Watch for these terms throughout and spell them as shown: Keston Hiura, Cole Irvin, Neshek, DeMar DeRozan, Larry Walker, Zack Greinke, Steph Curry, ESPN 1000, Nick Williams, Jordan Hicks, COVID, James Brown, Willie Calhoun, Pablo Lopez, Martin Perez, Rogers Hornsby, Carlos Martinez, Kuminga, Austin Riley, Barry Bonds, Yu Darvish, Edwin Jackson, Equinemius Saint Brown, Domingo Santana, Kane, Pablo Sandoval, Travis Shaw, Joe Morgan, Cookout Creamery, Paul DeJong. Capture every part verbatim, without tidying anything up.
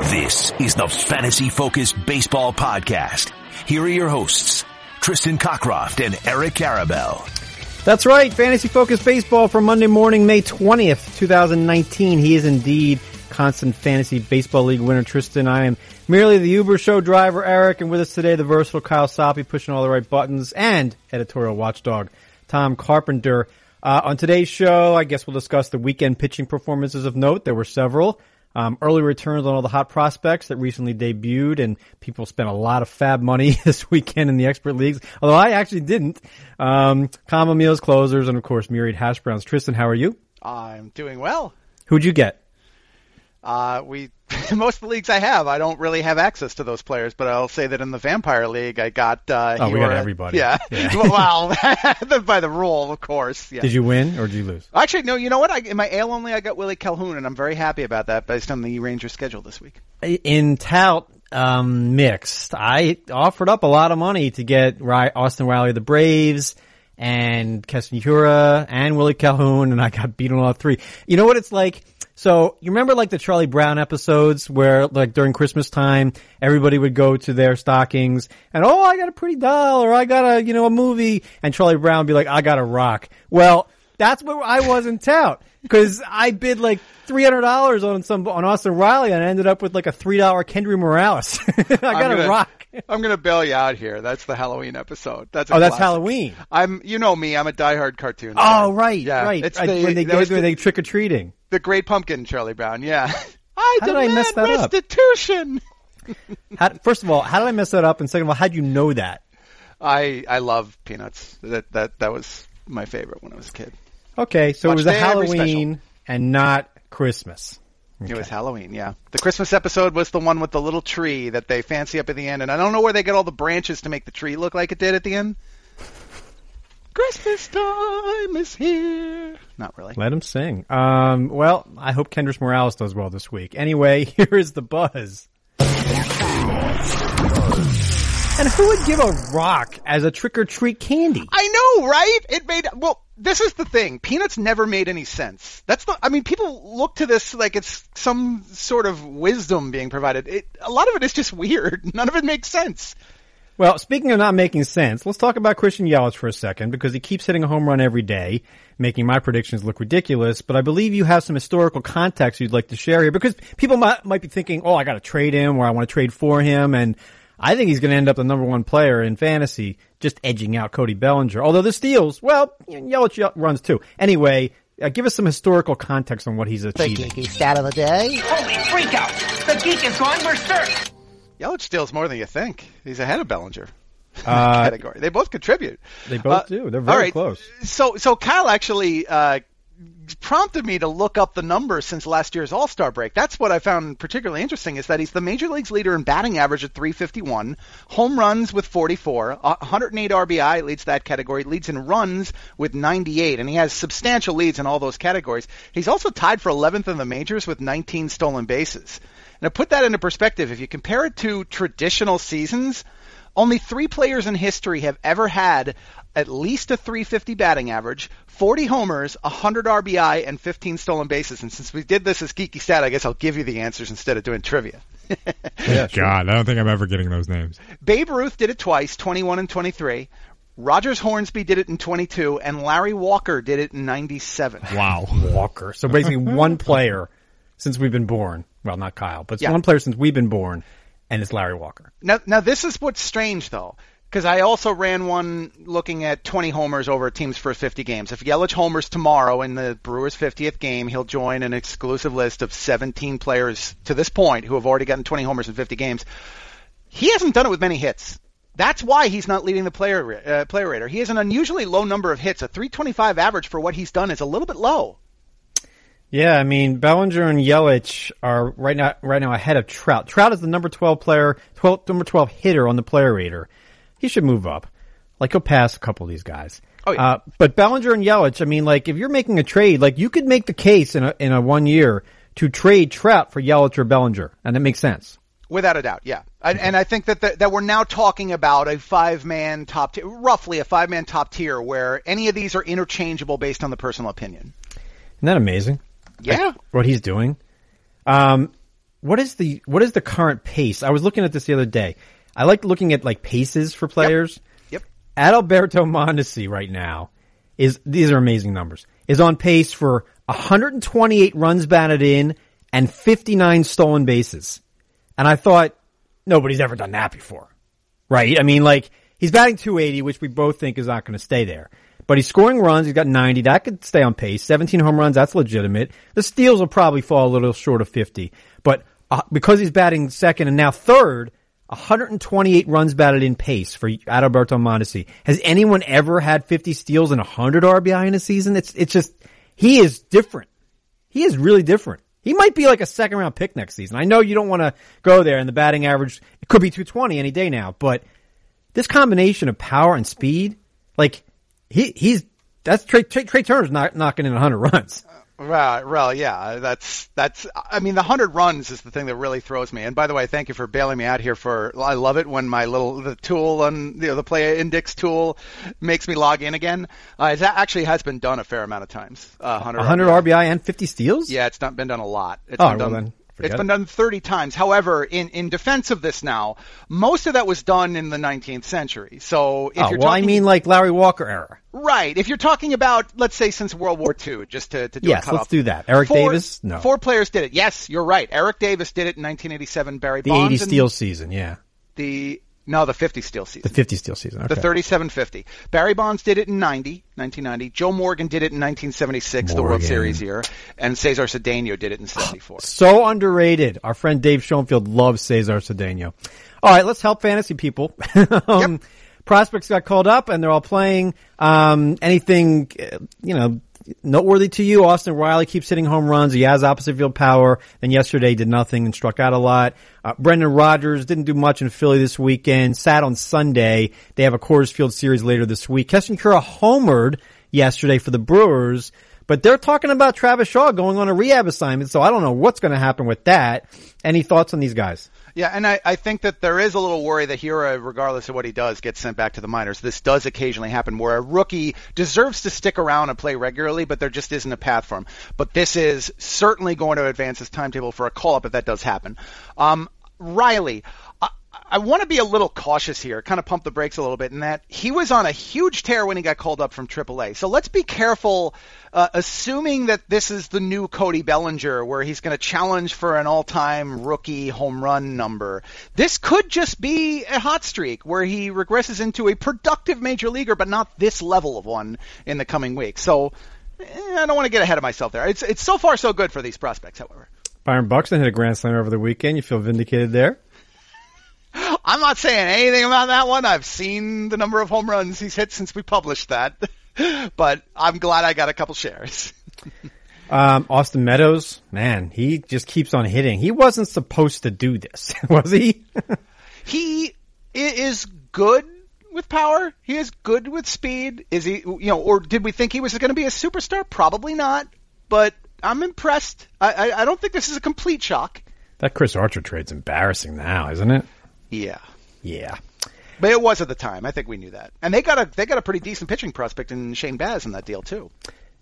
This is the Fantasy Focus Baseball Podcast. Here are your hosts, Tristan Cockroft and Eric Karabell. That's right, Fantasy Focus Baseball for Monday morning, May twentieth, twenty nineteen. He is indeed Constant Fantasy Baseball League winner, Tristan. I am merely the Uber show driver, Eric, and with us today, the versatile Kyle Soppy, pushing all the right buttons, and editorial watchdog, Tom Carpenter. Uh, on today's show, I guess we'll discuss the weekend pitching performances of note. There were several. Um, early returns on all the hot prospects that recently debuted, and people spent a lot of fab money this weekend in the expert leagues, although I actually didn't. Um, combo meals, closers, and of course, myriad hash browns. Tristan, how are you? I'm doing well. Who'd you get? Uh, we, most of the leagues I have, I don't really have access to those players, but I'll say that in the Vampire League, I got, uh, oh, Hiura. We got everybody. Yeah. yeah. Well, by the rule, of course. Yeah. Did you win or did you lose? Actually, no, you know what? I, in my A L only, I got Willie Calhoun, and I'm very happy about that based on the Rangers schedule this week. In tout, um, mixed, I offered up a lot of money to get Austin Riley of the Braves and Keston Hiura and Willie Calhoun, and I got beat on all three. You know what it's like? So you remember like the Charlie Brown episodes where like during Christmas time, everybody would go to their stockings and, oh, I got a pretty doll or I got a, you know, a movie. And Charlie Brown would be like, I got a rock. Well, that's what I was in tout because I bid like three hundred dollars on some, on Austin Riley and I ended up with like a three dollar Kendrys Morales. I got gonna, a rock. I'm going to bail you out here. That's the Halloween episode. That's a Oh, classic. That's Halloween. I'm, you know me, I'm a diehard cartoon. Oh, fan. right. Yeah. Right. It's I, the, when they gave the, they trick or treating. The Great Pumpkin, Charlie Brown, yeah. I how did I mess that restitution. Up? how, first of all, how did I mess that up? And second of all, how do you know that? I I love Peanuts. That that that was my favorite when I was a kid. Okay, so Watch it was a Halloween and not Christmas. Okay. It was Halloween, yeah. The Christmas episode was the one with the little tree that they fancy up at the end. And I don't know where they get all the branches to make the tree look like it did at the end. Christmas time is here. Not really. Let him sing. Um, well, I hope Kendrys Morales does well this week. Anyway, here is the buzz. And who would give a rock as a trick-or-treat candy? I know, right? It made... Well, this is the thing. Peanuts never made any sense. That's not... I mean, people look to this like it's some sort of wisdom being provided. It, a lot of it is just weird. None of it makes sense. Well, speaking of not making sense, let's talk about Christian Yelich for a second because he keeps hitting a home run every day, making my predictions look ridiculous. But I believe you have some historical context you'd like to share here because people might, might be thinking, oh, I got to trade him or I want to trade for him. And I think he's going to end up the number one player in fantasy, just edging out Cody Bellinger. Although the steals, well, Yelich runs too. Anyway, uh, give us some historical context on what he's achieving. The geeky stat of the day. Holy freak out. The geek is going berserk. Yelich steals more than you think. He's ahead of Bellinger. Uh, category. They both contribute. They both uh, do. They're very all right. close. So, so Kyle actually uh, prompted me to look up the numbers since last year's All-Star break. That's what I found particularly interesting is that he's the Major League's leader in batting average at three fifty-one, home runs with forty-four, one hundred eight R B I leads that category, leads in runs with ninety-eight, and he has substantial leads in all those categories. He's also tied for eleventh in the majors with nineteen stolen bases. Now, put that into perspective. If you compare it to traditional seasons, only three players in history have ever had at least a three fifty batting average, forty homers, one hundred R B I, and fifteen stolen bases. And since we did this as Geeky Stat, I guess I'll give you the answers instead of doing trivia. yeah, sure. God, I don't think I'm ever getting those names. Babe Ruth did it twice, twenty-one and twenty-three. Rogers Hornsby did it in twenty-two, and Larry Walker did it in ninety-seven. Wow. Walker. So basically one player since we've been born. Well, not Kyle, but it's yeah. one player since we've been born, and it's Larry Walker. Now, now this is what's strange, though, because I also ran one looking at twenty homers over a team's first fifty games. If Yelich homers tomorrow in the Brewers' fiftieth game, he'll join an exclusive list of seventeen players to this point who have already gotten twenty homers in fifty games. He hasn't done it with many hits. That's why he's not leading the player, uh, player rater. He has an unusually low number of hits. A three twenty-five average for what he's done is a little bit low. Yeah, I mean, Bellinger and Yelich are right now right now ahead of Trout. Trout is the number twelve player, twelve number twelve hitter on the player rater. He should move up. Like, he'll pass a couple of these guys. Oh, yeah. Uh, but Bellinger and Yelich, I mean, like, if you're making a trade, like, you could make the case in a in a one year to trade Trout for Yelich or Bellinger. And that makes sense. Without a doubt, yeah. I, and I think that the, that we're now talking about a five-man top tier, roughly a five-man top tier, where any of these are interchangeable based on the personal opinion. Isn't that amazing? Yeah. Like, what he's doing. Um, what is the what is the current pace? I was looking at this the other day. I like looking at like paces for players. Yep. Yep. Adalberto Mondesi right now is these are amazing numbers. Is on pace for one hundred twenty-eight runs batted in and fifty-nine stolen bases. And I thought nobody's ever done that before. Right? I mean, like, he's batting two eighty, which we both think is not going to stay there. But he's scoring runs. He's got ninety. That could stay on pace. seventeen home runs. That's legitimate. The steals will probably fall a little short of fifty. But uh, because he's batting second and now third, one hundred twenty-eight runs batted in pace for Adalberto Mondesi. Has anyone ever had fifty steals and one hundred R B I in a season? It's, it's just, he is different. He is really different. He might be like a second round pick next season. I know you don't want to go there, and the batting average, it could be two twenty any day now, but this combination of power and speed, like, He he's that's Trey Trey, Trey Turner's not knocking in one hundred runs. Right, well, well, yeah, that's that's. I mean, the one hundred runs is the thing that really throws me. And by the way, thank you for bailing me out here. For I love it when my little the tool on you know, the player index tool makes me log in again. Uh, that actually has been done a fair amount of times. Uh, one hundred, one hundred R B I. R B I and fifty steals. Yeah, it's not been done a lot. It's oh, been well done. Then. Forget it's been done thirty times. However, in, in defense of this now, most of that was done in the nineteenth century. So if oh, you're well, talking, I mean like Larry Walker era. Right. If you're talking about, let's say, since World War Two, just to, to do yes, a cutoff. Yes, let's do that. Eric four, Davis? No. Four players did it. Yes, you're right. Eric Davis did it in nineteen eighty-seven. Barry Bonds. The eighty steal season, yeah. The No, the fifty steal season. The fifty steal season, okay. The thirty-seven fifty. Barry Bonds did it in ninety, nineteen ninety. Joe Morgan did it in nineteen seventy-six, Morgan. The World Series year. And Cesar Cedeno did it in seventy-four. So underrated. Our friend Dave Schoenfield loves Cesar Cedeno. All right, let's help fantasy people. um, yep. Prospects got called up, and they're all playing. Um, anything, you know, noteworthy to you? Austin Riley keeps hitting home runs. He has opposite field power. And yesterday did nothing and struck out a lot. Uh, Brendan Rodgers didn't do much in Philly this weekend. Sat on Sunday. They have a Coors Field series later this week. Keston Hiura homered yesterday for the Brewers. But they're talking about Travis Shaw going on a rehab assignment. So I don't know what's going to happen with that. Any thoughts on these guys? Yeah, and I, I think that there is a little worry that Hiura, regardless of what he does, gets sent back to the minors. This does occasionally happen where a rookie deserves to stick around and play regularly, but there just isn't a path for him. But this is certainly going to advance his timetable for a call-up if that does happen. Um, Riley, I, I want to be a little cautious here, kind of pump the brakes a little bit in that he was on a huge tear when he got called up from triple A. So let's be careful uh, assuming that this is the new Cody Bellinger where he's going to challenge for an all-time rookie home run number. This could just be a hot streak where he regresses into a productive major leaguer, but not this level of one in the coming weeks. So eh, I don't want to get ahead of myself there. It's, it's so far so good for these prospects, however. Byron Buxton hit a grand slam over the weekend. You feel vindicated there? I'm not saying anything about that one. I've seen the number of home runs he's hit since we published that, but I'm glad I got a couple shares. um, Austin Meadows, man, he just keeps on hitting. He wasn't supposed to do this, was he? He is good with power. He is good with speed. Is he, you know, or did we think he was going to be a superstar? Probably not, but I'm impressed. I, I, I don't think this is a complete shock. That Chris Archer trade's embarrassing now, isn't it? Yeah. Yeah. But it was at the time. I think we knew that. And they got a they got a pretty decent pitching prospect in Shane Baz in that deal too.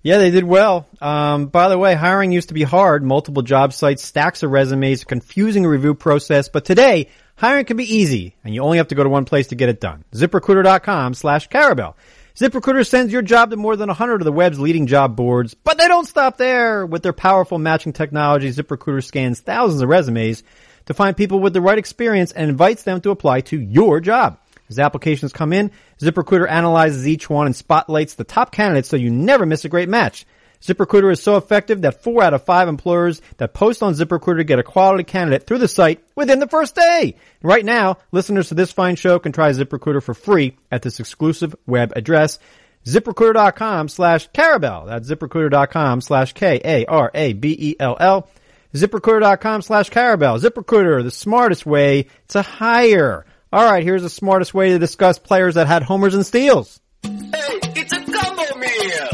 Yeah, they did well. Um by the way, hiring used to be hard. Multiple job sites, stacks of resumes, a confusing review process, but today hiring can be easy and you only have to go to one place to get it done. ZipRecruiter dot com slash Carabell. ZipRecruiter sends your job to more than one hundred of the web's leading job boards, but they don't stop there. With their powerful matching technology, ZipRecruiter scans thousands of resumes to find people with the right experience and invites them to apply to your job. As applications come in, ZipRecruiter analyzes each one and spotlights the top candidates so you never miss a great match. ZipRecruiter is so effective that four out of five employers that post on ZipRecruiter get a quality candidate through the site within the first day. Right now, listeners to this fine show can try ZipRecruiter for free at this exclusive web address, ZipRecruiter dot com slash Carabell. That's ZipRecruiter dot com slash K A R A B E L L. ZipRecruiter dot com slash Carabell. ZipRecruiter, the smartest way to hire. All right, here's the smartest way to discuss players that had homers and steals. Hey, it's a combo meal.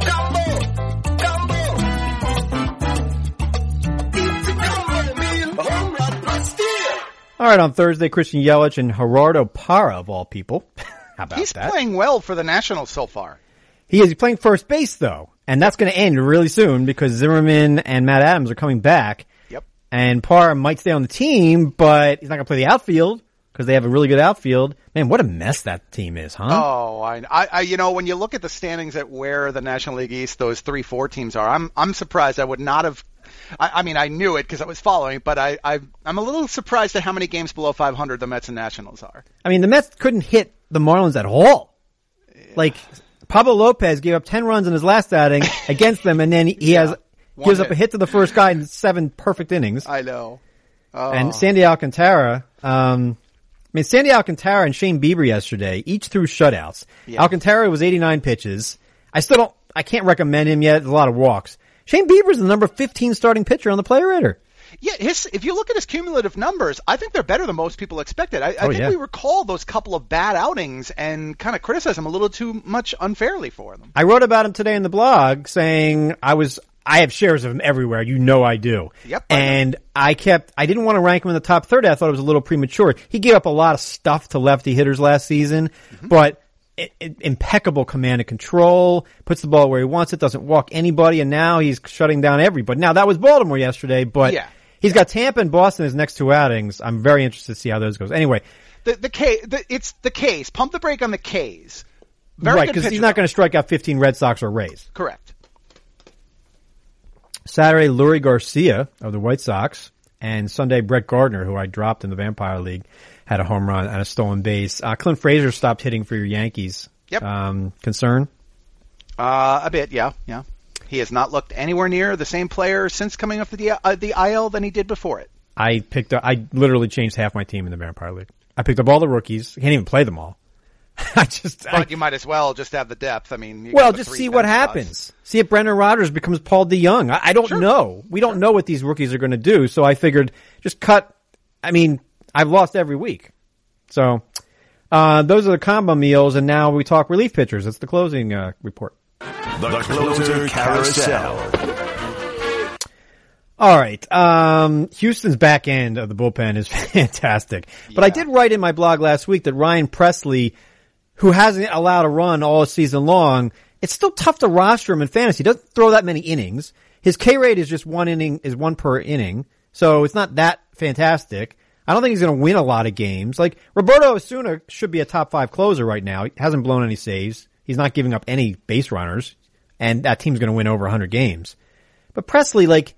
Combo, combo, All right, on Thursday, Christian Yelich and Gerardo Parra, of all people. How about He's that? He's playing well for the Nationals so far. He is playing first base, though, and that's going to end really soon because Zimmerman and Matt Adams are coming back. Yep. And Parra might stay on the team, but he's not going to play the outfield because they have a really good outfield. Man, what a mess that team is, huh? Oh, I, I, you know, when you look at the standings at where the National League East, those three, four teams are, I'm, I'm surprised. I would not have. I, I mean, I knew it because I was following, but I, I, I'm a little surprised at how many games below five hundred the Mets and Nationals are. I mean, the Mets couldn't hit the Marlins at all. Yeah. Like, Pablo Lopez gave up ten runs in his last outing against them, and then he yeah. has One gives hit. up a hit to the first guy in seven perfect innings. I know. Oh. And Sandy Alcantara, um, I mean, Sandy Alcantara and Shane Bieber yesterday each threw shutouts. Yeah. Alcantara was eighty-nine pitches. I still don't, I can't recommend him yet. There's a lot of walks. Shane Bieber's the number fifteen starting pitcher on the Player Rater. Yeah, his, if you look at his cumulative numbers, I think they're better than most people expected. I, I oh, think yeah. we recall those couple of bad outings and kind of criticize him a little too much unfairly for them. I wrote about him today in the blog saying I was I have shares of him everywhere. You know I do. Yep. I and know. I kept I didn't want to rank him in the top thirty. I thought it was a little premature. He gave up a lot of stuff to lefty hitters last season, mm-hmm. but It, it, impeccable command and control, puts the ball where he wants it, doesn't walk anybody, and now he's shutting down everybody. Now, that was Baltimore yesterday, but yeah. he's yeah. got Tampa and Boston his next two outings. I'm very interested to see how those goes. Anyway. The, the K, the, it's the K's. Pump the brake on the K's. Very right, because he's not going to strike out fifteen Red Sox or Rays. Correct. Saturday, Lurie Garcia of the White Sox, and Sunday, Brett Gardner, who I dropped in the Vampire League, had a home run and a stolen base. Uh, Clint Frazier stopped hitting for your Yankees. Yep. Um, concern? Uh, a bit, yeah, yeah. He has not looked anywhere near the same player since coming off the uh, the I L than he did before it. I picked up, I literally changed half my team in the Vampire League. I picked up all the rookies. Can't even play them all. I just. But I, you might as well just have the depth. I mean, you well, just see what happens. Plus. See if Brendan Rodgers becomes Paul DeJong. I, I don't sure. know. We don't sure. know what these rookies are going to do. So I figured just cut. I mean. I've lost every week. So, uh, those are the combo meals, and now we talk relief pitchers. That's the closing, uh, report. The, the closer carousel. Alright, um, Houston's back end of the bullpen is fantastic. Yeah. But I did write in my blog last week that Ryan Pressly, who hasn't allowed a run all season long, it's still tough to roster him in fantasy. He doesn't throw that many innings. His K rate is just one inning, is one per inning. So it's not that fantastic. I don't think he's going to win a lot of games. Like, Roberto Osuna should be a top five closer right now. He hasn't blown any saves. He's not giving up any base runners. And that team's going to win over one hundred games. But Pressly, like,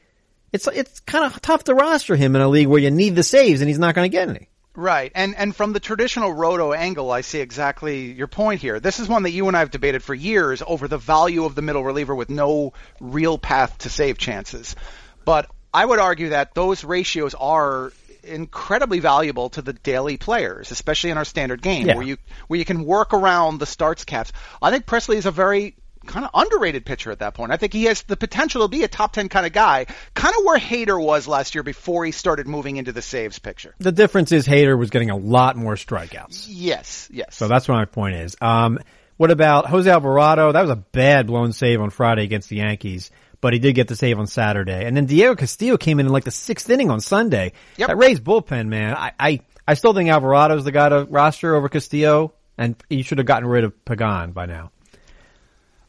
it's it's kind of tough to roster him in a league where you need the saves and he's not going to get any. Right. And and from the traditional roto angle, I see exactly your point here. This is one that you and I have debated for years over the value of the middle reliever with no real path to save chances. But I would argue that those ratios are incredibly valuable to the daily players, especially in our standard game yeah. where you where you can work around the starts caps. I think Pressly is a very kind of underrated pitcher at that point. I think he has the potential to be a top ten kind of guy, kind of where Hader was last year before he started moving into the saves picture. The difference is Hader was getting a lot more strikeouts. Yes, yes. So that's what my point is. Um, what about Jose Alvarado? That was a bad blown save on Friday against the Yankees. But he did get the save on Saturday. And then Diego Castillo came in in like the sixth inning on Sunday. Yep. That Rays bullpen, man. I, I, I still think Alvarado's the guy to roster over Castillo, and you should have gotten rid of Pagan by now.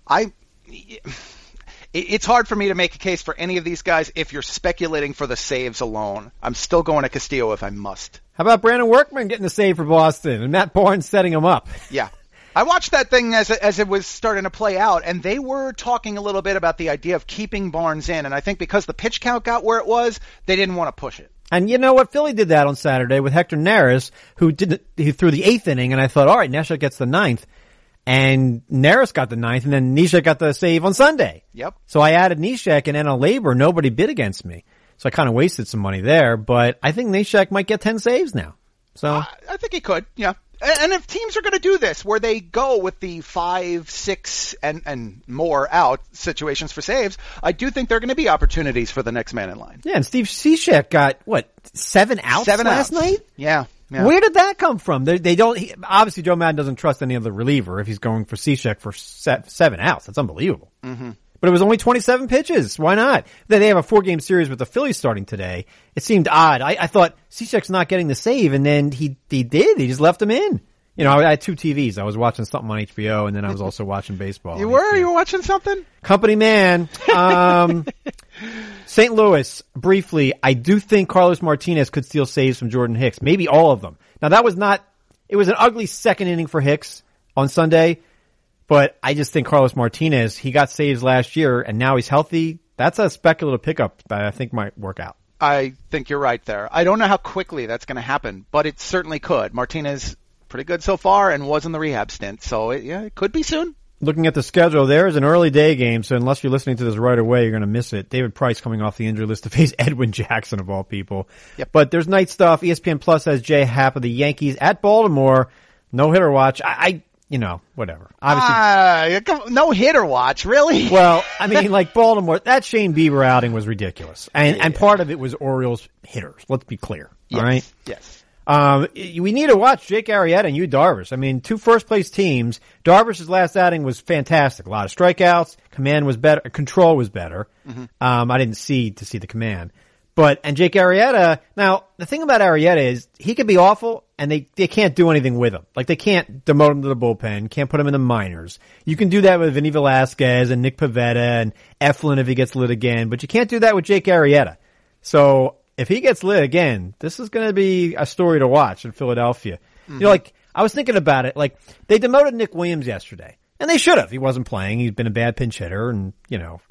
I, it's hard for me to make a case for any of these guys if you're speculating for the saves alone. I'm still going to Castillo if I must. How about Brandon Workman getting the save for Boston and Matt Barnes setting him up? Yeah. I watched that thing as as it was starting to play out, and they were talking a little bit about the idea of keeping Barnes in, and I think because the pitch count got where it was, they didn't want to push it. And you know what? Philly did that on Saturday with Hector Neris, who did he threw the eighth inning, and I thought, all right, Neshek gets the ninth, and Neris got the ninth, and then Neshek got the save on Sunday. Yep. So I added Neshek, and Anna Labor, nobody bid against me, so I kind of wasted some money there. But I think Neshek might get ten saves now. So uh, I think he could, yeah. And if teams are going to do this, where they go with the five, six, and, and more out situations for saves, I do think there are going to be opportunities for the next man in line. Yeah, and Steve Cishek got, what, seven outs seven last outs. night? Yeah, yeah. Where did that come from? They, they don't. He, obviously, Joe Madden doesn't trust any other reliever if he's going for Cishek for se- seven outs. That's unbelievable. Mm-hmm. But it was only twenty-seven pitches. Why not? Then they have a four-game series with the Phillies starting today. It seemed odd. I, I thought Cishek's not getting the save, and then he he did. He just left him in. You know, I had two T Vs. I was watching something on H B O, and then I was also watching baseball. You were? You were watching something? Company man. Um, Saint Louis, briefly, I do think Carlos Martinez could steal saves from Jordan Hicks. Maybe all of them. Now, that was not – it was an ugly second inning for Hicks on Sunday, but I just think Carlos Martinez, he got saves last year, and now he's healthy. That's a speculative pickup that I think might work out. I think you're right there. I don't know how quickly that's going to happen, but it certainly could. Martinez – pretty good so far and was in the rehab stint. So, it, yeah, it could be soon. Looking at the schedule, there is an early day game, so unless you're listening to this right away, you're going to miss it. David Price coming off the injury list to face Edwin Jackson, of all people. Yep. But there's night stuff. E S P N Plus has Jay Happ of the Yankees at Baltimore. No-hitter watch. I, I you know, whatever. Obviously, uh, no-hitter watch, really? Well, I mean, like Baltimore, that Shane Bieber outing was ridiculous. And, yeah. and part of it was Orioles hitters. Let's be clear. Yes. All right? Yes. Um, we need to watch Jake Arrieta and Yu Darvish. I mean, two first place teams. Darvish's last outing was fantastic. A lot of strikeouts. Command was better. Control was better. Mm-hmm. Um, I didn't see to see the command, but and Jake Arrieta. Now the thing about Arrieta is he could be awful, and they they can't do anything with him. Like they can't demote him to the bullpen. Can't put him in the minors. You can do that with Vinny Velasquez and Nick Pivetta and Eflin if he gets lit again, but you can't do that with Jake Arrieta. So. If he gets lit again, this is going to be a story to watch in Philadelphia. Mm-hmm. You know, like, I was thinking about it. Like, they demoted Nick Williams yesterday. And they should have. He wasn't playing. He's been a bad pinch hitter and, you know.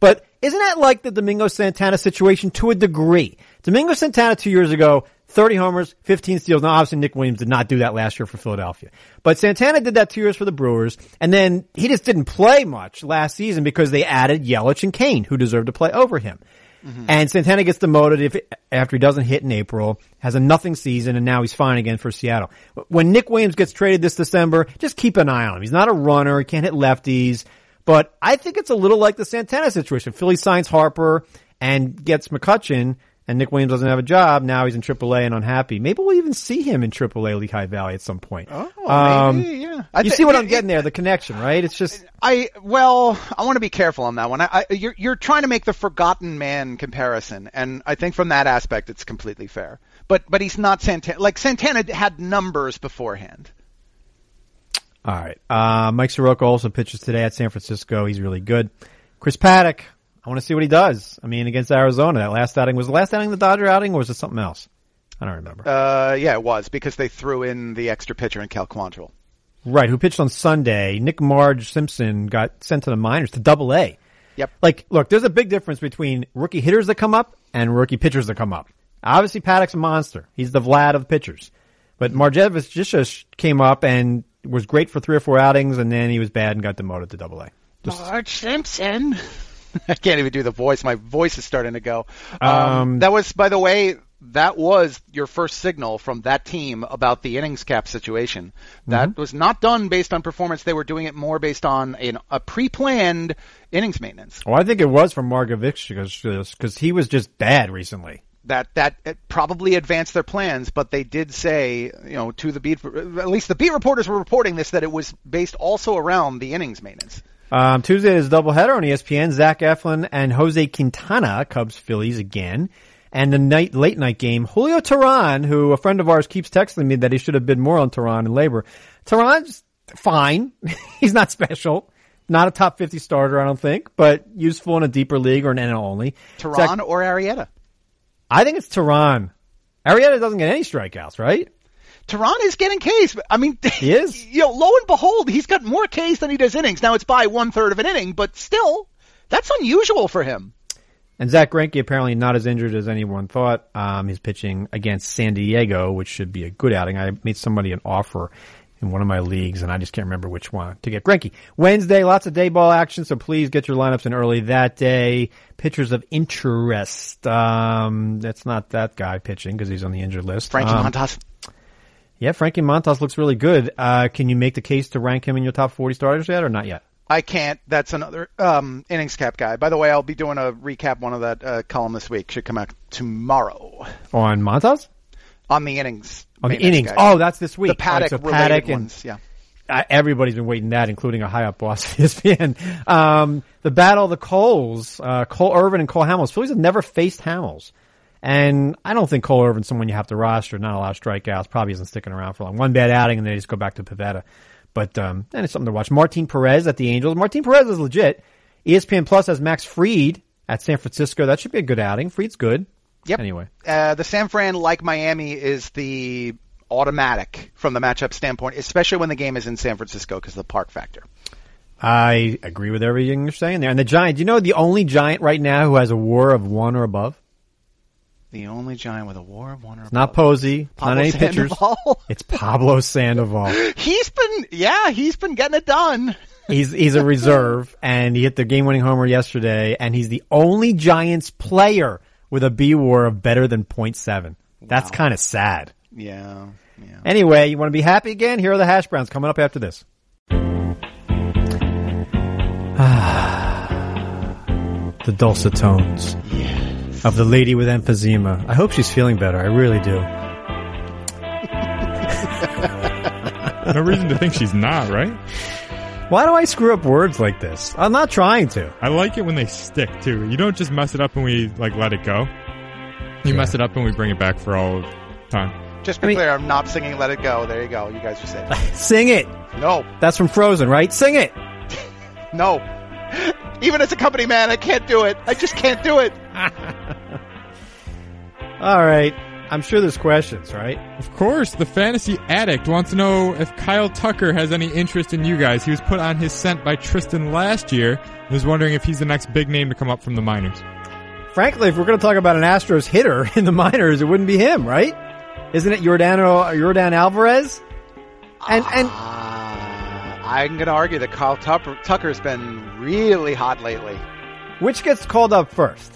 But isn't that like the Domingo Santana situation to a degree? Domingo Santana two years ago, thirty homers, fifteen steals. Now, obviously, Nick Williams did not do that last year for Philadelphia. But Santana did that two years for the Brewers. And then he just didn't play much last season because they added Yelich and Kane, who deserved to play over him. Mm-hmm. And Santana gets demoted if after he doesn't hit in April, has a nothing season, and now he's fine again for Seattle. When Nick Williams gets traded this December, just keep an eye on him. He's not a runner. He can't hit lefties. But I think it's a little like the Santana situation. Philly signs Harper and gets McCutchen, and Nick Williams doesn't have a job. Now he's in triple A and unhappy. Maybe we'll even see him in triple A Lehigh Valley at some point. Oh, um, maybe, yeah. I th- you see what it, I'm getting it, there, the connection, right? It's just... I Well, I want to be careful on that one. I, I, you're, you're trying to make the forgotten man comparison, and I think from that aspect it's completely fair. But but he's not Santana. Like, Santana had numbers beforehand. All right. Uh, Mike Soroka also pitches today at San Francisco. He's really good. Chris Paddack. I want to see what he does. I mean, against Arizona, that last outing, was the last outing the Dodger outing, or was it something else? I don't remember. Uh, yeah, it was, because they threw in the extra pitcher in Cal Quantrill. Right, who pitched on Sunday. Nick Marge Simpson got sent to the minors, to double A. Yep. Like, look, there's a big difference between rookie hitters that come up and rookie pitchers that come up. Obviously, Paddack's a monster. He's the Vlad of pitchers. But Margevich just came up and was great for three or four outings, and then he was bad and got demoted to double A. Just... Marge Simpson. I can't even do the voice. My voice is starting to go. Um, um, that was, by the way, that was your first signal from that team about the innings cap situation. That mm-hmm. was not done based on performance. They were doing it more based on a, a pre-planned innings maintenance. Well, I think it was from Margevich because he was just bad recently. That that it probably advanced their plans, but they did say, you know, to the beat, at least the beat reporters were reporting this, that it was based also around the innings maintenance. Um, Tuesday is a doubleheader on E S P N. Zach Eflin and Jose Quintana, Cubs Phillies again. And the night, late night game, Julio Teheran, who a friend of ours keeps texting me that he should have bid more on Teheran and Labor. Teheran's fine. He's not special. Not a top fifty starter, I don't think, but useful in a deeper league or an N L only. Teheran Zach, or Arrieta? I think it's Teheran. Arrieta doesn't get any strikeouts, right? Teheran is getting Ks. I mean, he is. You know, lo and behold, he's got more Ks than he does innings. Now it's by one third of an inning, but still, that's unusual for him. And Zach Greinke apparently not as injured as anyone thought. Um, he's pitching against San Diego, which should be a good outing. I made somebody an offer in one of my leagues, and I just can't remember which one, to get Greinke. Wednesday, lots of day ball action, so please get your lineups in early that day. Pitchers of interest. Um, that's not that guy pitching because he's on the injured list. Frankie um, Montas. Yeah, Frankie Montas looks really good. Uh, can you make the case to rank him in your top forty starters yet or not yet? I can't. That's another um, innings cap guy. By the way, I'll be doing a recap one of that uh, column this week. Should come out tomorrow. On Montas? On the innings. On the innings. Guy. Oh, that's this week. The Paddack, right, so Paddack related and, ones, yeah. I, everybody's been waiting that, including a high-up boss at E S P N. Um, the battle of the Coles, uh, Cole Irvin and Cole Hamels. Phillies have never faced Hamels. And I don't think Cole Irvin's someone you have to roster. Not a lot of strikeouts. Probably isn't sticking around for long. One bad outing, and they just go back to Pivetta. But um, and it's something to watch. Martin Perez at the Angels. Martin Perez is legit. E S P N Plus has Max Fried at San Francisco. That should be a good outing. Fried's good. Yep. Anyway. Uh, the San Fran, like Miami, is the automatic from the matchup standpoint, especially when the game is in San Francisco because of the park factor. I agree with everything you're saying there. And the Giant, you know the only Giant right now who has a WAR of one or above? The only Giant with a WAR of one or above. It's not Posey. Pablo not any pitchers. It's Pablo Sandoval. He's been, yeah, he's been getting it done. He's he's a reserve, and he hit the game-winning homer yesterday, and he's the only Giants player with a B WAR of better than point seven. That's wow. Kind of sad. Yeah, yeah. Anyway, you want to be happy again? Here are the hash browns coming up after this. Ah, the dulcet tones yes. of the lady with emphysema. I hope she's feeling better. I really do. No reason to think she's not, right? Why do I screw up words like this? I'm not trying to. I like it when they stick, too. You don't just mess it up when we like let it go. You yeah. mess it up and we bring it back for all of time. Just be I mean, clear, I'm not singing Let It Go. There you go. You guys are safe. Sing it. No. That's from Frozen, right? Sing it. No. Even as a company man, I can't do it. I just can't do it. All right. I'm sure there's questions, right? Of course. The Fantasy Addict wants to know if Kyle Tucker has any interest in you guys. He was put on his scent by Tristan last year and was wondering if he's the next big name to come up from the minors. Frankly, if we're going to talk about an Astros hitter in the minors, it wouldn't be him, right? Isn't it Yordan, Yordan Alvarez? And, uh, and I'm going to argue that Kyle Tucker, Tucker's been really hot lately. Which gets called up first?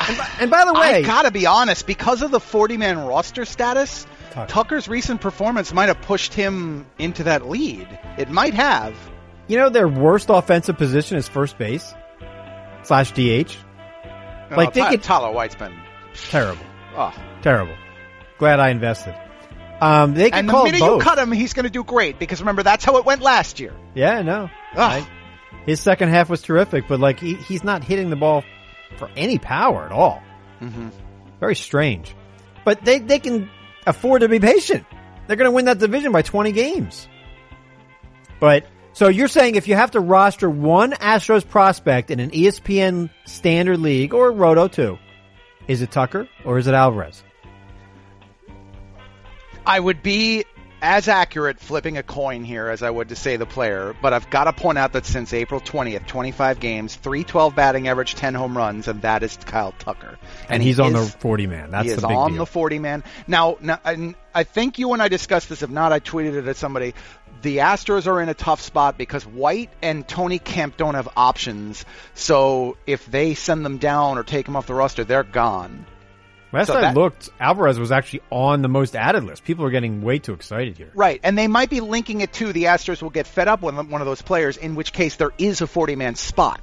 And by, and by the way, I gotta be honest, because of the forty-man roster status, Tucker. Tucker's recent performance might have pushed him into that lead. It might have. You know, their worst offensive position is first base slash D H. No, like no, they T- could Tyler White's been terrible, oh. terrible. Glad I invested. Um, they can and call the minute both. You cut him, he's going to do great because remember that's how it went last year. Yeah, no. Right? His second half was terrific, but like he, he's not hitting the ball for any power at all. Mm-hmm. Very strange. But they, they can afford to be patient. They're going to win that division by twenty games. But so you're saying if you have to roster one Astros prospect in an E S P N standard league or Roto two, is it Tucker or is it Alvarez? I would be as accurate flipping a coin here as I would to say the player, but I've got to point out that since April twentieth, twenty-five games, three twelve batting average, ten home runs, and that is Kyle Tucker. And, and he's he on is, the forty-man. That's the big deal. He is on the forty-man. Now, now and I think you and I discussed this. If not, I tweeted it at somebody. The Astros are in a tough spot because White and Tony Kemp don't have options, so if they send them down or take them off the roster, they're gone. Last so I that, looked, Alvarez was actually on the most added list. People are getting way too excited here. Right, and they might be linking it to the Astros will get fed up with one of those players, in which case there is a forty-man spot.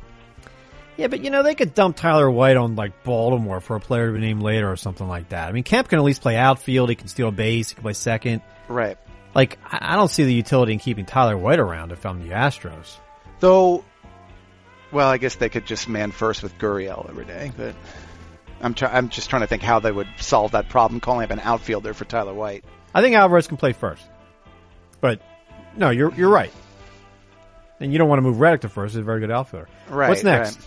Yeah, but, you know, they could dump Tyler White on, like, Baltimore for a player to be named later or something like that. I mean, Kemp can at least play outfield. He can steal a base. He can play second. Right. Like, I don't see the utility in keeping Tyler White around if I'm the Astros. Though, well, I guess they could just man first with Gurriel every day, but... I'm try- I'm just trying to think how they would solve that problem, calling up an outfielder for Tyler White. I think Alvarez can play first. But, no, you're you're right. And you don't want to move Reddick to first. He's a very good outfielder. Right. What's next? Right.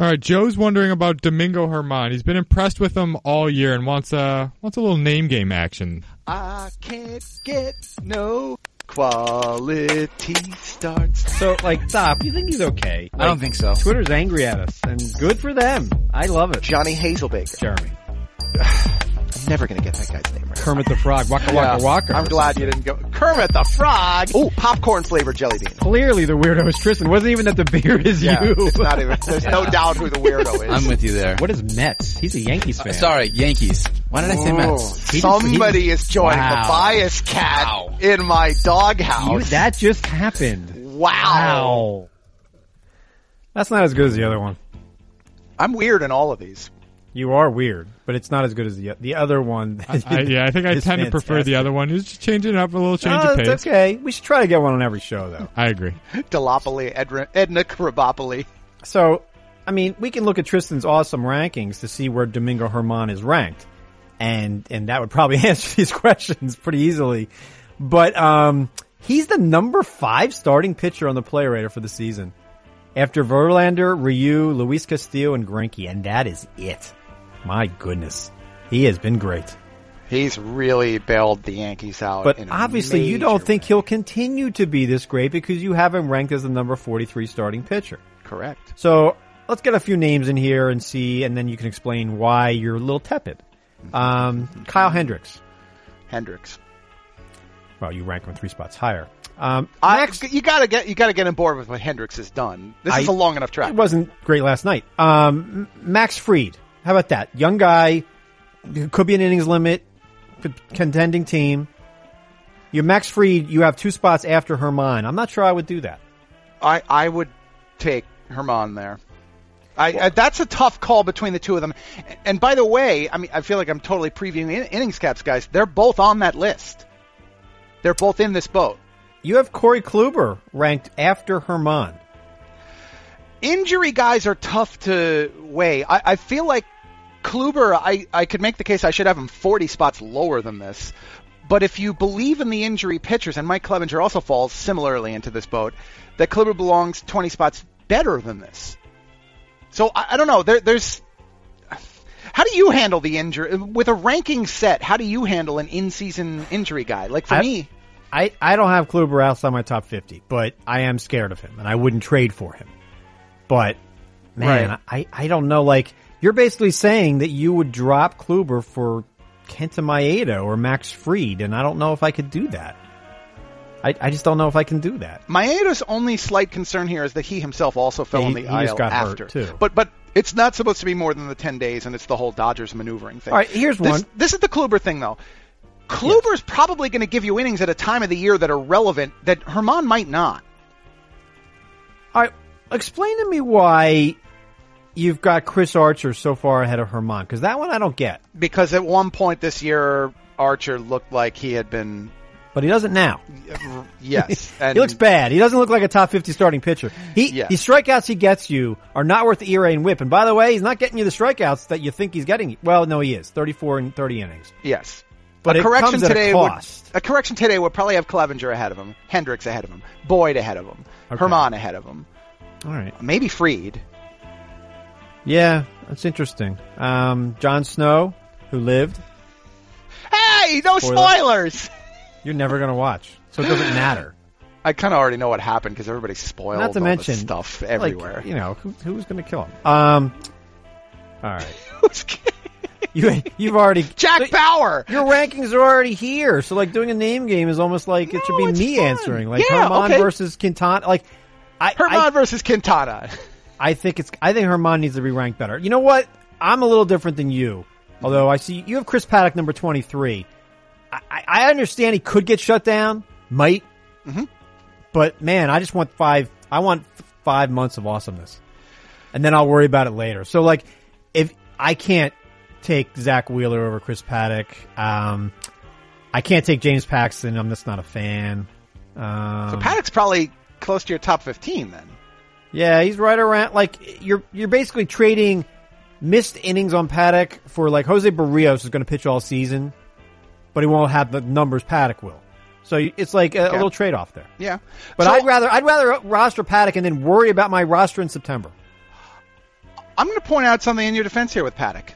All right, Joe's wondering about Domingo Germán. He's been impressed with him all year and wants, uh, wants a little name game action. I can't get no... Quality starts. So, like, stop. You think he's okay? Like, I don't think so. Twitter's angry at us, and good for them. I love it. Johnny Hazelbaker. Jeremy. I'm never going to get that guy's name right. Kermit the Frog. Waka yeah. Waka Waka. I'm glad something. You didn't go. Kermit the Frog. Ooh, popcorn flavored jelly bean. Clearly the weirdo is Tristan. Wasn't even that the beer is yeah, you. It's not even. There's yeah. no doubt who the weirdo is. I'm with you there. What is Mets? He's a Yankees fan. Uh, sorry, Yankees. Why did I say Mets? He Somebody just, he, is joining wow. the bias cat wow. in my doghouse. You, that just happened. Wow. wow. That's not as good as the other one. I'm weird in all of these. You are weird, but it's not as good as the the other one. I, I, yeah, I think I tend fantastic. to prefer the other one. It's just changing it up a little, change no, of pace. It's okay. We should try to get one on every show, though. I agree. Dilopoli, Edna, Edna Krabappoli. So, I mean, we can look at Tristan's awesome rankings to see where Domingo Germán is ranked, and and that would probably answer these questions pretty easily. But um, he's the number five starting pitcher on the Player Rater for the season, after Verlander, Ryu, Luis Castillo, and Greinke, and that is it. My goodness, he has been great. He's really bailed the Yankees out. But in obviously, you don't think way. he'll continue to be this great because you have him ranked as the number forty-three starting pitcher. Correct. So let's get a few names in here and see, and then you can explain why you're a little tepid. Um, mm-hmm. Kyle Hendricks. Hendricks. Well, you rank him three spots higher. Um, I, next, you gotta get you gotta get on board with what Hendricks has done. This I, is a long enough track. It wasn't great last night. Um, Max Fried. How about that? Young guy, could be an innings limit, contending team. You're Max Fried, you have two spots after Germán. I'm not sure I would do that. I, I would take Germán there. I, well, I That's a tough call between the two of them. And by the way, I mean, I feel like I'm totally previewing the innings caps, guys. They're both on that list. They're both in this boat. You have Corey Kluber ranked after Germán. Injury guys are tough to weigh. I, I feel like Kluber, I, I could make the case I should have him forty spots lower than this. But if you believe in the injury pitchers, and Mike Clevenger also falls similarly into this boat, that Kluber belongs twenty spots better than this. So I, I don't know. There, there's how do you handle the injury with a ranking set? How do you handle an in-season injury guy? Like for I, me, I, I don't have Kluber outside my top fifty, but I am scared of him, and I wouldn't trade for him. But man, right. I, I don't know. Like, you're basically saying that you would drop Kluber for Kenta Maeda or Max Fried, and I don't know if I could do that. I, I just don't know if I can do that. Maeda's only slight concern here is that he himself also fell on yeah, the he aisle got after. Hurt too. But but it's not supposed to be more than the ten days, and it's the whole Dodgers maneuvering thing. All right, here's this, one. This is the Kluber thing, though. Kluber's yes. probably going to give you innings at a time of the year that are relevant that Germán might not. All right. Explain to me why you've got Chris Archer so far ahead of Germán, because that one I don't get. Because at one point this year, Archer looked like he had been... But he doesn't now. Yes. And he looks bad. He doesn't look like a top fifty starting pitcher. He yeah. The strikeouts he gets you are not worth the E R A and whip. And by the way, he's not getting you the strikeouts that you think he's getting. Well, no, he is. thirty-four and thirty innings. Yes. But a it correction comes at today a cost. Would, a correction today would probably have Clevenger ahead of him, Hendricks ahead of him, Boyd ahead of him, okay. Germán ahead of him. All right. Maybe Fried. Yeah, that's interesting. Um, Jon Snow, who lived. Hey, no spoilers. spoilers. You're never going to watch, so it doesn't matter. I kind of already know what happened because everybody's spoiled. Not to all mention this stuff everywhere. Like, you know, who, who was going to kill him? Um, all right. Who's kidding? You, you've already Jack like, Bauer. Your rankings are already here, so like doing a name game is almost like no, it should be me fun. answering, like yeah, Germán okay. versus Quintana, like. I, Germán I, versus Quintana. I think it's. I think Germán needs to be ranked better. You know what? I'm a little different than you. Although I see you have Chris Paddack number twenty-three. I, I understand he could get shut down, might, mm-hmm. but man, I just want five. I want five months of awesomeness, and then I'll worry about it later. So, like, if I can't take Zach Wheeler over Chris Paddack, um, I can't take James Paxton. I'm just not a fan. Um, so Paddock's probably close to your top fifteen then. Yeah, he's right around, like, you're you're basically trading missed innings on Paddack for, like, Jose Barrios is going to pitch all season, but he won't have the numbers Paddack will. So it's like a, yeah. a little trade-off there. Yeah. But so, I'd rather I'd rather roster Paddack and then worry about my roster in September. I'm going to point out something in your defense here with Paddack.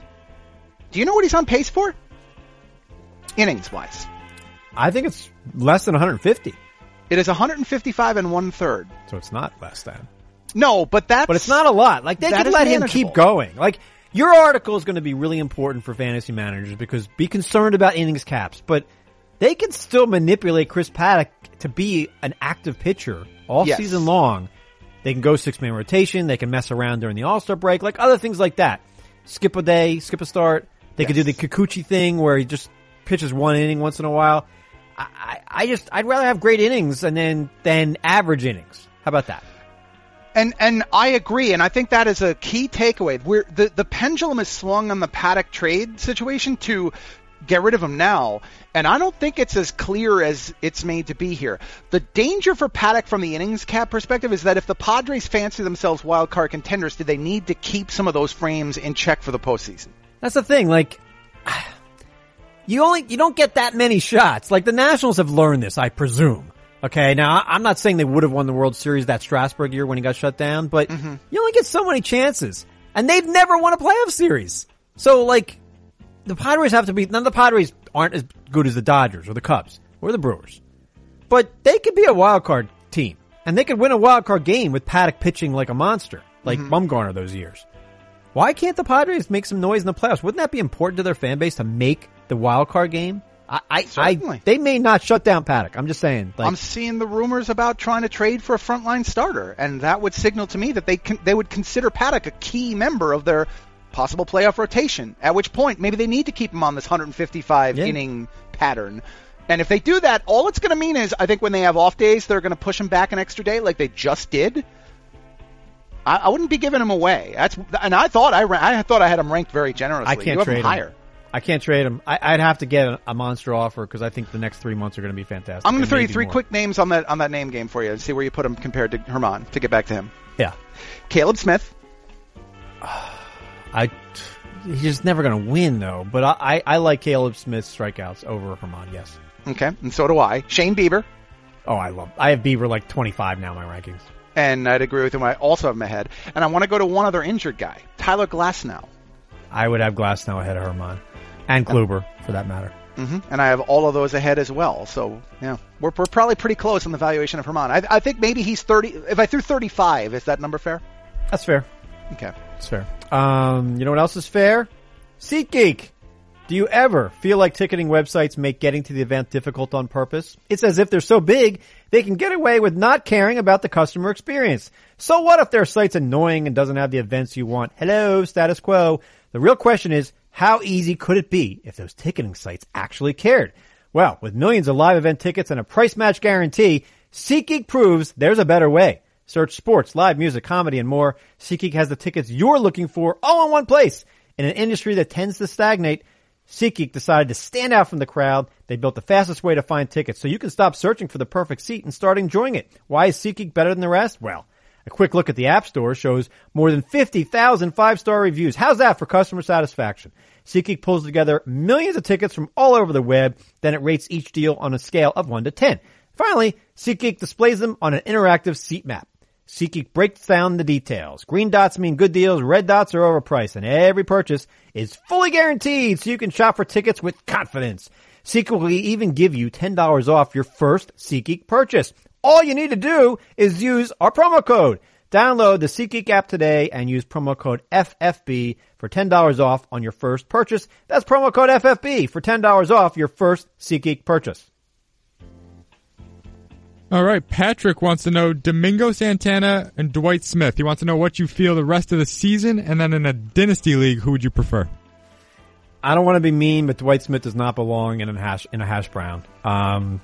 Do you know what he's on pace for? Innings-wise. I think it's less than one hundred fifty. It is one hundred fifty-five and one third. So it's not less than. No, but that's... But it's not a lot. Like, they could let manageable. him keep going. Like, your article is going to be really important for fantasy managers because be concerned about innings caps. But they can still manipulate Chris Paddack to be an active pitcher all yes. season long. They can go six-man rotation. They can mess around during the All-Star break. Like, other things like that. Skip a day, skip a start. They yes. could do the Kikuchi thing where he just pitches one inning once in a while. I, I just, I'd rather have great innings and then, than average innings. How about that? And and I agree, and I think that is a key takeaway. We're, the, the pendulum is swung on the Paddack trade situation to get rid of him now, and I don't think it's as clear as it's made to be here. The danger for Paddack from the innings cap perspective is that if the Padres fancy themselves wild card contenders, do they need to keep some of those frames in check for the postseason? That's the thing, like... You only, you don't get that many shots. Like, the Nationals have learned this, I presume. Okay, now I'm not saying they would have won the World Series that Strasburg year when he got shut down, but mm-hmm. you only get so many chances. And they've never won a playoff series. So, like, the Padres have to be, none of the Padres aren't as good as the Dodgers or the Cubs or the Brewers. But they could be a wild card team. And they could win a wild card game with Paddack pitching like a monster, like mm-hmm. Bumgarner those years. Why can't the Padres make some noise in the playoffs? Wouldn't that be important to their fan base to make the wild card game? I, I, I, they may not shut down Paddack. I'm just saying. Like, I'm seeing the rumors about trying to trade for a frontline starter, and that would signal to me that they con- they would consider Paddack a key member of their possible playoff rotation, at which point maybe they need to keep him on this one fifty-five inning yeah. pattern. And if they do that, all it's going to mean is I think when they have off days, they're going to push him back an extra day like they just did. I, I wouldn't be giving him away. That's and I thought I, ra- I thought I had him ranked very generously. I can't you have trade him higher. Him. I can't trade him. I, I'd have to get a monster offer because I think the next three months are going to be fantastic. I'm going to throw you three more. quick names on that on that name game for you and see where you put him compared to Herman to get back to him. Yeah, Caleb Smith. I he's just never going to win though, but I, I I like Caleb Smith's strikeouts over Herman. Yes. Okay, and so do I. Shane Bieber. Oh, I love. I have Bieber like twenty-five now in my rankings. And I'd agree with him. I also have him ahead, and I want to go to one other injured guy, Tyler Glasnow. I would have Glasnow ahead of Herman. And Kluber, for that matter. Mm-hmm. And I have all of those ahead as well. So, yeah, we're, we're probably pretty close on the valuation of Herman. I, I think maybe he's thirty. If I threw thirty-five, is that number fair? That's fair. Okay. That's fair. Um, you know what else is fair? SeatGeek. Do you ever feel like ticketing websites make getting to the event difficult on purpose? It's as if they're so big, they can get away with not caring about the customer experience. So what if their site's annoying and doesn't have the events you want? Hello, status quo. The real question is, how easy could it be if those ticketing sites actually cared? Well, with millions of live event tickets and a price match guarantee, SeatGeek proves there's a better way. Search sports, live music, comedy, and more. SeatGeek has the tickets you're looking for all in one place. In an industry that tends to stagnate, SeatGeek decided to stand out from the crowd. They built the fastest way to find tickets so you can stop searching for the perfect seat and start enjoying it. Why is SeatGeek better than the rest? Well, a quick look at the App Store shows more than fifty thousand five-star reviews. How's that for customer satisfaction? SeatGeek pulls together millions of tickets from all over the web. Then it rates each deal on a scale of one to ten. Finally, SeatGeek displays them on an interactive seat map. SeatGeek breaks down the details. Green dots mean good deals. Red dots are overpriced. And every purchase is fully guaranteed so you can shop for tickets with confidence. SeatGeek will even give you ten dollars off your first SeatGeek purchase. All you need to do is use our promo code. Download the SeatGeek app today and use promo code F F B for ten dollars off on your first purchase. That's promo code F F B for ten dollars off your first SeatGeek purchase. All right, Patrick wants to know Domingo Santana and Dwight Smith. He wants to know what you feel the rest of the season, and then in a dynasty league, who would you prefer? I don't want to be mean, but Dwight Smith does not belong in a hash in a hash brown. Um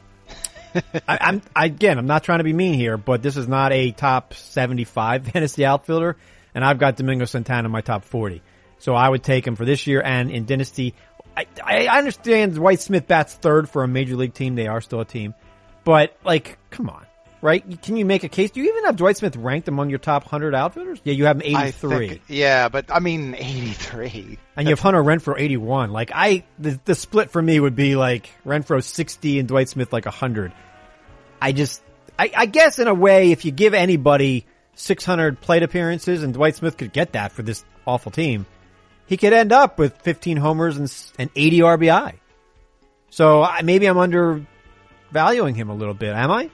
I, I'm I, again. I'm not trying to be mean here, but this is not a top seventy-five fantasy outfielder, and I've got Domingo Santana in my top forty. So I would take him for this year. And in dynasty, I, I understand Dwight Smith bats third for a major league team. They are still a team, but like, come on, right? Can you make a case? Do you even have Dwight Smith ranked among your top one hundred outfielders? Yeah, you have him eighty-three. Think, yeah, but I mean eighty-three, and you have Hunter Renfroe eighty-one. Like I, the, the split for me would be like Renfroe sixty and Dwight Smith like one hundred. I just, I, I guess in a way, if you give anybody six hundred plate appearances, and Dwight Smith could get that for this awful team, he could end up with fifteen homers and, and eighty R B I. So I, maybe I'm undervaluing him a little bit, am I?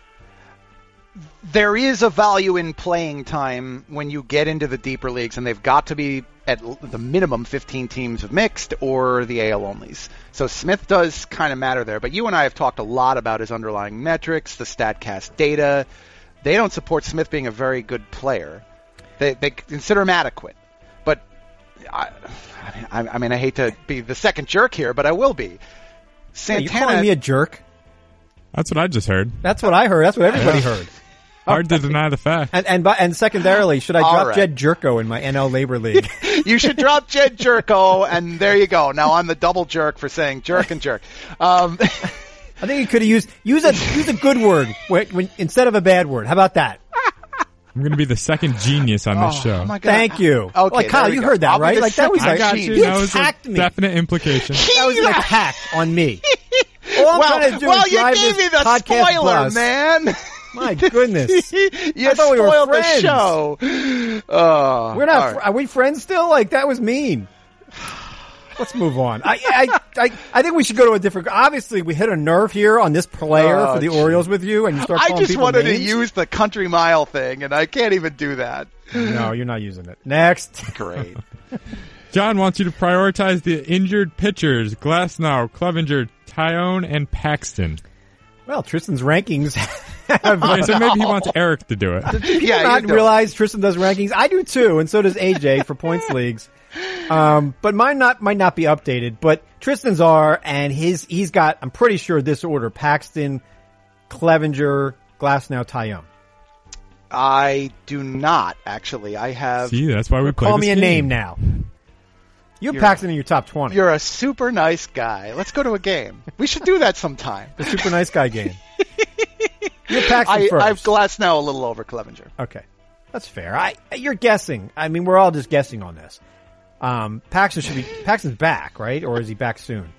There is a value in playing time when you get into the deeper leagues, and they've got to be at the minimum fifteen teams of mixed or the A L onlys. So Smith does kind of matter there, but you and I have talked a lot about his underlying metrics, the StatCast data. They don't support Smith being a very good player. They, they consider him adequate, but I, I, mean, I, I mean, I hate to be the second jerk here, but I will be. Santana, are you calling me a jerk? That's what I just heard. That's what I heard. That's what everybody heard. Hard to deny the fact. And and, and secondarily, should I drop right. Jed Jerko in my N L Labor League? You should drop Jed Jerko, and there you go. Now I'm the double jerk for saying jerk and jerk. Um, I think you could have used use a use a good word when, when, instead of a bad word. How about that? I'm going to be the second genius on this oh, show. Oh Thank you. Okay, like, Kyle, you go. heard that, I'll right? Like, that was like, you. You that was a me. definite implication. That was an attack on me. All well, I'm to do well, is you gave me the spoiler, plus. man. My goodness. you I spoiled we were the show. Uh, we're not, right. Are we friends still? Like, that was mean. Let's move on. I, I, I, I think we should go to a different. Obviously, we hit a nerve here on this player oh, for the geez. Orioles with you, and you start. Calling I just wanted names. to use the Country Mile thing, and I can't even do that. No, you're not using it. Next, great. John wants you to prioritize the injured pitchers: Glasnow, Clevinger, Tyone, and Paxton. Well, Tristan's rankings. have, oh, so no. maybe he wants Eric to do it. Did you yeah, not realize it. Tristan does rankings? I do too, and so does A J for points leagues. Um, but mine not, might not be updated, but Tristan's are, and his, he's got, I'm pretty sure this order, Paxton, Clevinger, Glasnow, Tyone. I do not, actually. I have. See, that's why we play Call me a game. name now. You have Paxton in your top twenty. You're a super nice guy. Let's go to a game. We should do that sometime. The super nice guy game. You're Paxton I, first. I've Glasnow a little over Clevinger. Okay. That's fair. I, you're guessing. I mean, we're all just guessing on this. Um, Paxton should be Paxton's back, right? Or is he back soon?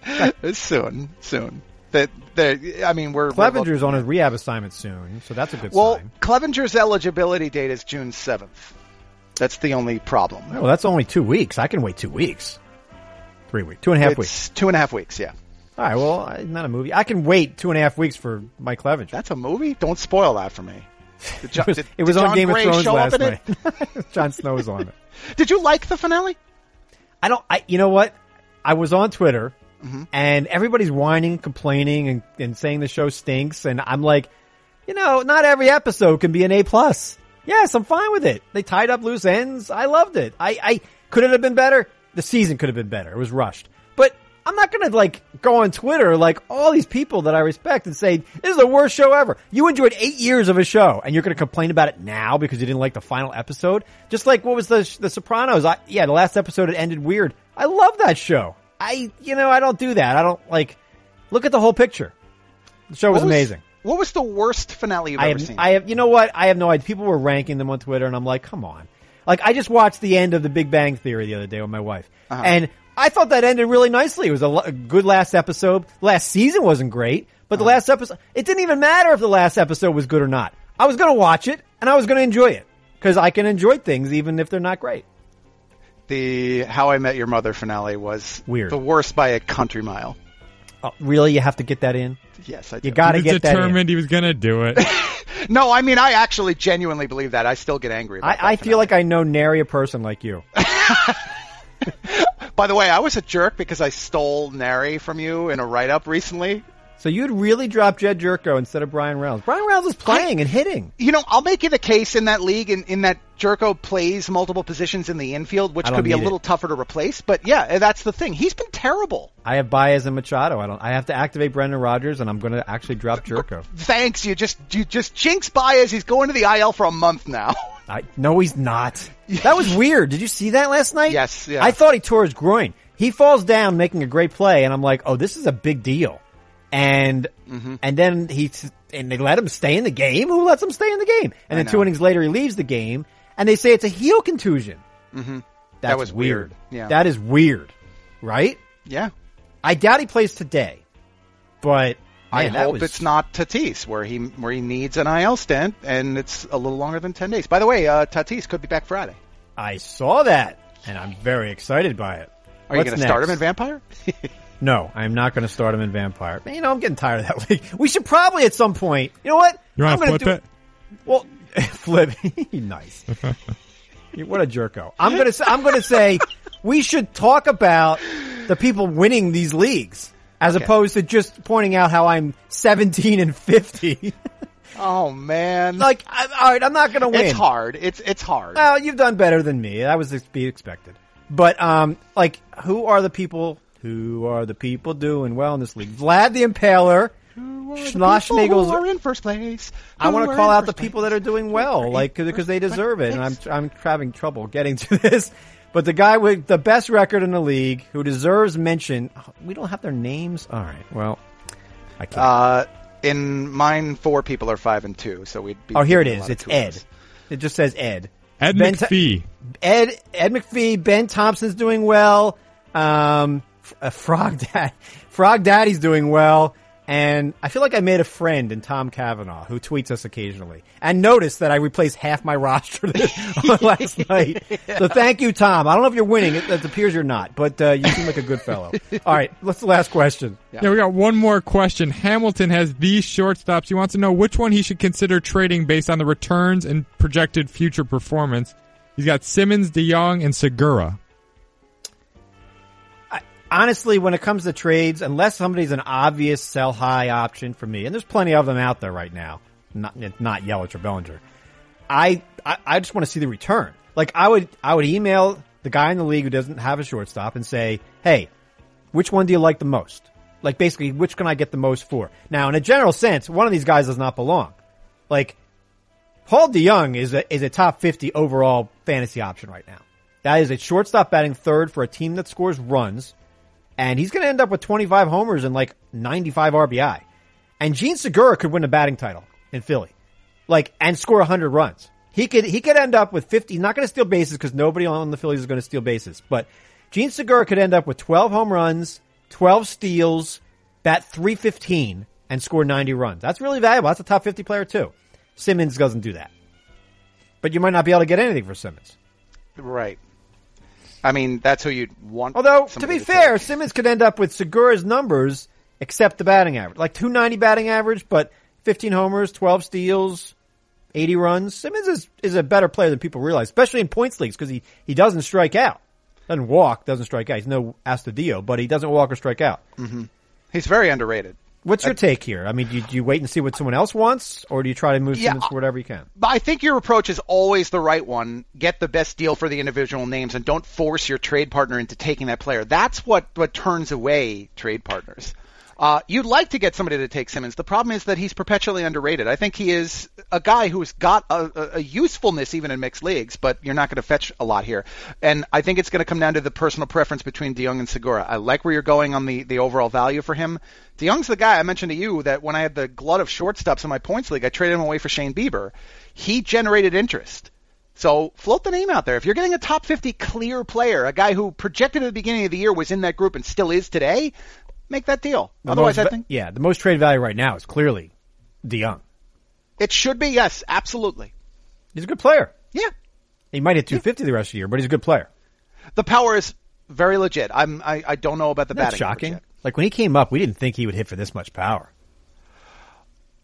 soon, soon. That, I mean, we're Clevinger's we're on his rehab assignment soon, so that's a good well, sign. Well, Clevinger's eligibility date is June seventh. That's the only problem. Oh, well, that's only two weeks. I can wait two weeks, three weeks, two and a half it's weeks, two and a half weeks. Yeah. All right. Well, not a movie. I can wait two and a half weeks for Mike Clevinger. That's a movie. Don't spoil that for me. Did John, it was, did, it was did on John Game Gray of Thrones last night. Jon Snow's on it. Did you like the finale? I don't, I, you know what? I was on Twitter mm-hmm. and everybody's whining, complaining and, and saying the show stinks. And I'm like, you know, not every episode can be an A plus. Yes, I'm fine with it. They tied up loose ends. I loved it. I, I, could it have been better? The season could have been better. It was rushed, but I'm not going to like go on Twitter, like all these people that I respect and say, this is the worst show ever. You enjoyed eight years of a show and you're going to complain about it now because you didn't like the final episode. Just like what was the, the Sopranos? I, yeah, the last episode, it ended weird. I love that show. I, you know, I don't do that. I don't like, look at the whole picture. The show was, was amazing. What was the worst finale you've I ever have, seen? I have, you know what? I have no idea. People were ranking them on Twitter and I'm like, come on. Like I just watched the end of The Big Bang Theory the other day with my wife uh-huh. and I thought that ended really nicely. It was a, l- a good last episode. Last season wasn't great, but the uh-huh. last episode, it didn't even matter if the last episode was good or not. I was going to watch it, and I was going to enjoy it, because I can enjoy things even if they're not great. The How I Met Your Mother finale was Weird. The worst by a country mile. Oh, really? You have to get that in? Yes, I do. You got to get that in. He was determined he was going to do it. No, I mean, I actually genuinely believe that. I still get angry about I, that I feel like I know nary a person like you. By the way, I was a jerk because I stole Nary from you in a write-up recently. So you'd really drop Jed Jerko instead of Brian Reynolds. Brian Reynolds is playing I, and hitting. You know, I'll make it a case in that league in, in that Jerko plays multiple positions in the infield, which could be a little it. tougher to replace. But yeah, that's the thing. He's been terrible. I have Baez and Machado. I don't. I have to activate Brendan Rodgers, and I'm going to actually drop Jerko. Thanks. You just you just jinx Baez. He's going to the I L for a month now. I, no, he's not. That was weird. Did you see that last night? Yes. Yeah. I thought he tore his groin. He falls down making a great play, and I'm like, oh, this is a big deal. And mm-hmm. and then he and they let him stay in the game. Who lets him stay in the game? And I then know. two innings later, he leaves the game, and they say it's a heel contusion. Mm-hmm. That's that was weird. weird. Yeah. That is weird, right? Yeah. I doubt he plays today, but. Man, I hope was... it's not Tatis, where he where he needs an I L stint, and it's a little longer than ten days. By the way, uh, Tatis could be back Friday. I saw that, and I'm very excited by it. Are What's you going to start him in Vampire? No, I'm not going to start him in Vampire. Man, you know, I'm getting tired of that league. We should probably at some point. You know what? You want to flip do... it? Well, flip. Nice. What a jerko. I'm going to say, I'm going to say we should talk about the people winning these leagues. As okay. opposed to just pointing out how I'm seventeen and fifty. Oh man! Like, I, all right, I'm not going to win. It's hard. It's it's hard. Well, you've done better than me. That was to be expected. But um, like, who are the people? Who are the people doing well in this league? Vlad the Impaler Schlossnagels are in first place. Who I want to call out the people place. that are doing well, like because they deserve place. it. And I'm I'm having trouble getting to this, but the guy with the best record in the league who deserves mention. Oh, we don't have their names. All right. Well, I can't. Uh, in mine, four people are five and two, so we'd be. Oh, here it is. It's Ed. It just says Ed. Ed Ben McPhee. Ed Ed McPhee. Ben Thompson's doing well. Um, uh, Frog Dad. Frog Daddy's doing well. And I feel like I made a friend in Tom Cavanaugh, who tweets us occasionally. And noticed that I replaced half my roster last night. Yeah. So thank you, Tom. I don't know if you're winning. It, it appears you're not. But uh, you seem like a good fellow. All right. What's the last question? Yeah. yeah, we got one more question. Hamilton has these shortstops. He wants to know which one he should consider trading based on the returns and projected future performance. He's got Simmons, DeJong, and Segura. Honestly, when it comes to trades, unless somebody's an obvious sell-high option for me, and there's plenty of them out there right now, not not Yelich or Bellinger, I, I, I just want to see the return. Like, I would I would email the guy in the league who doesn't have a shortstop and say, hey, which one do you like the most? Like, basically, which can I get the most for? Now, in a general sense, one of these guys does not belong. Like, Paul DeJong is a, is a top fifty overall fantasy option right now. That is a shortstop batting third for a team that scores runs. And he's going to end up with twenty-five homers and like ninety-five R B I. And Gene Segura could win a batting title in Philly. Like, and score one hundred runs. He could, he could end up with fifty. He's not going to steal bases because nobody on the Phillies is going to steal bases. But Gene Segura could end up with twelve home runs, twelve steals, bat three fifteen, and score ninety runs. That's really valuable. That's a top fifty player too. Simmons doesn't do that. But you might not be able to get anything for Simmons. Right. I mean, that's who you'd want. Although, to be to fair, take. Simmons could end up with Segura's numbers, except the batting average. Like two ninety batting average, but fifteen homers, twelve steals, eighty runs. Simmons is, is a better player than people realize, especially in points leagues, because he, he doesn't strike out. Doesn't walk, doesn't strike out. He's no Astudillo, but he doesn't walk or strike out. Mm-hmm. He's very underrated. What's your take here? I mean, do you, do you wait and see what someone else wants, or do you try to move yeah, Simmons for whatever you can? I think your approach is always the right one. Get the best deal for the individual names, and don't force your trade partner into taking that player. That's what, what turns away trade partners. Uh, you'd like to get somebody to take Simmons. The problem is that he's perpetually underrated. I think he is a guy who's got a, a usefulness even in mixed leagues, but you're not going to fetch a lot here. And I think it's going to come down to the personal preference between DeJong and Segura. I like where you're going on the, the overall value for him. DeJong's the guy I mentioned to you that when I had the glut of shortstops in my points league, I traded him away for Shane Bieber. He generated interest. So float the name out there. If you're getting a top fifty clear player, a guy who projected at the beginning of the year was in that group and still is today, make that deal. The Otherwise, most, I think... Yeah, the most trade value right now is clearly DeJong. It should be, yes, absolutely. He's a good player. Yeah. He might hit two fifty yeah. the rest of the year, but he's a good player. The power is very legit. I'm, I I don't know about the That's batting. That's shocking. Legit. Like, when he came up, we didn't think he would hit for this much power.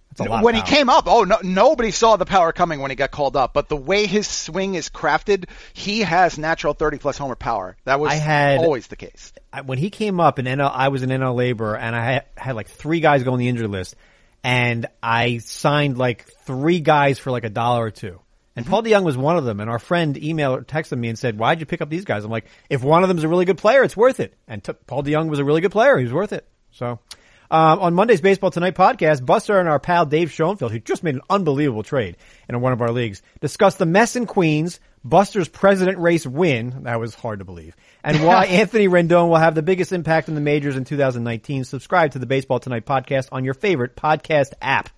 That's a lot when of power. He came up, oh, no, nobody saw the power coming when he got called up. But the way his swing is crafted, he has natural thirty-plus homer power. That was I had, always the case. I, when he came up, in N L, I was an N L laborer, and I had, had like three guys go on the injury list. And I signed like three guys for like a dollar or two. And Paul DeJong was one of them. And our friend emailed or texted me and said, why'd you pick up these guys? I'm like, if one of them is a really good player, it's worth it. And t- Paul DeJong was a really good player. He was worth it. So um, on Monday's Baseball Tonight podcast, Buster and our pal Dave Schoenfield, who just made an unbelievable trade in one of our leagues, discussed the mess in Queens, Buster's president race win. That was hard to believe. And why Anthony Rendon will have the biggest impact in the majors in two thousand nineteen. Subscribe to the Baseball Tonight podcast on your favorite podcast app.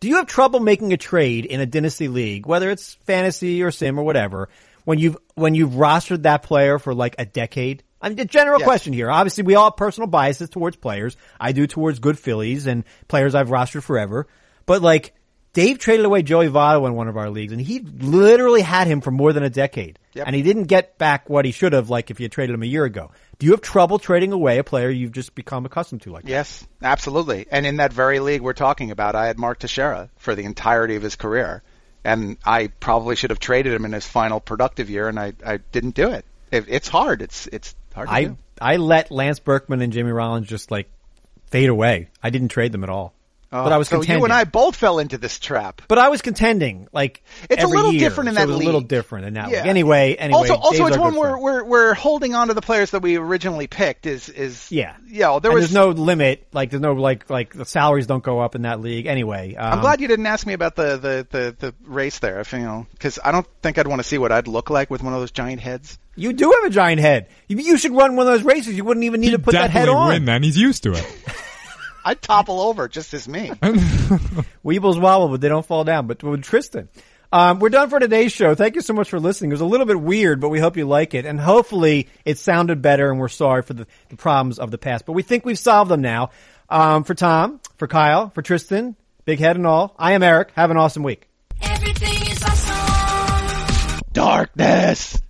Do you have trouble making a trade in a dynasty league, whether it's fantasy or sim or whatever, when you've when you've rostered that player for like a decade? I mean, the general yes. question here. Obviously, we all have personal biases towards players. I do towards good Phillies and players I've rostered forever. But like, Dave traded away Joey Votto in one of our leagues, and he literally had him for more than a decade, yep. and he didn't get back what he should have. Like if you had traded him a year ago, do you have trouble trading away a player you've just become accustomed to? Like yes, that? absolutely. And in that very league we're talking about, I had Mark Teixeira for the entirety of his career, and I probably should have traded him in his final productive year, and I, I didn't do it. it. It's hard. It's it's hard. To I do. I let Lance Berkman and Jamie Rollins just like fade away. I didn't trade them at all. Oh, but I was so contending. You and I both fell into this trap. But I was contending, like it's every a little year, different in so that league. It's a little different in that yeah. league. Anyway, anyway. Also, also it's one where we're we're holding on to the players that we originally picked. Is is yeah, yeah. You know, there and was there's no limit. Like there's no like like the salaries don't go up in that league. Anyway, um, I'm glad you didn't ask me about the the the, the race there. If you know, because I don't think I'd want to see what I'd look like with one of those giant heads. You do have a giant head. You, you should run one of those races. You wouldn't even need He'd to put that head on. Win, man. He's used to it. I'd topple over just as me. Weebles wobble, but they don't fall down. But with Tristan, um, we're done for today's show. Thank you so much for listening. It was a little bit weird, but we hope you like it. And hopefully it sounded better, and we're sorry for the, the problems of the past. But we think we've solved them now. Um, for Tom, for Kyle, for Tristan, big head and all, I am Eric. Have an awesome week. Everything is awesome. Darkness.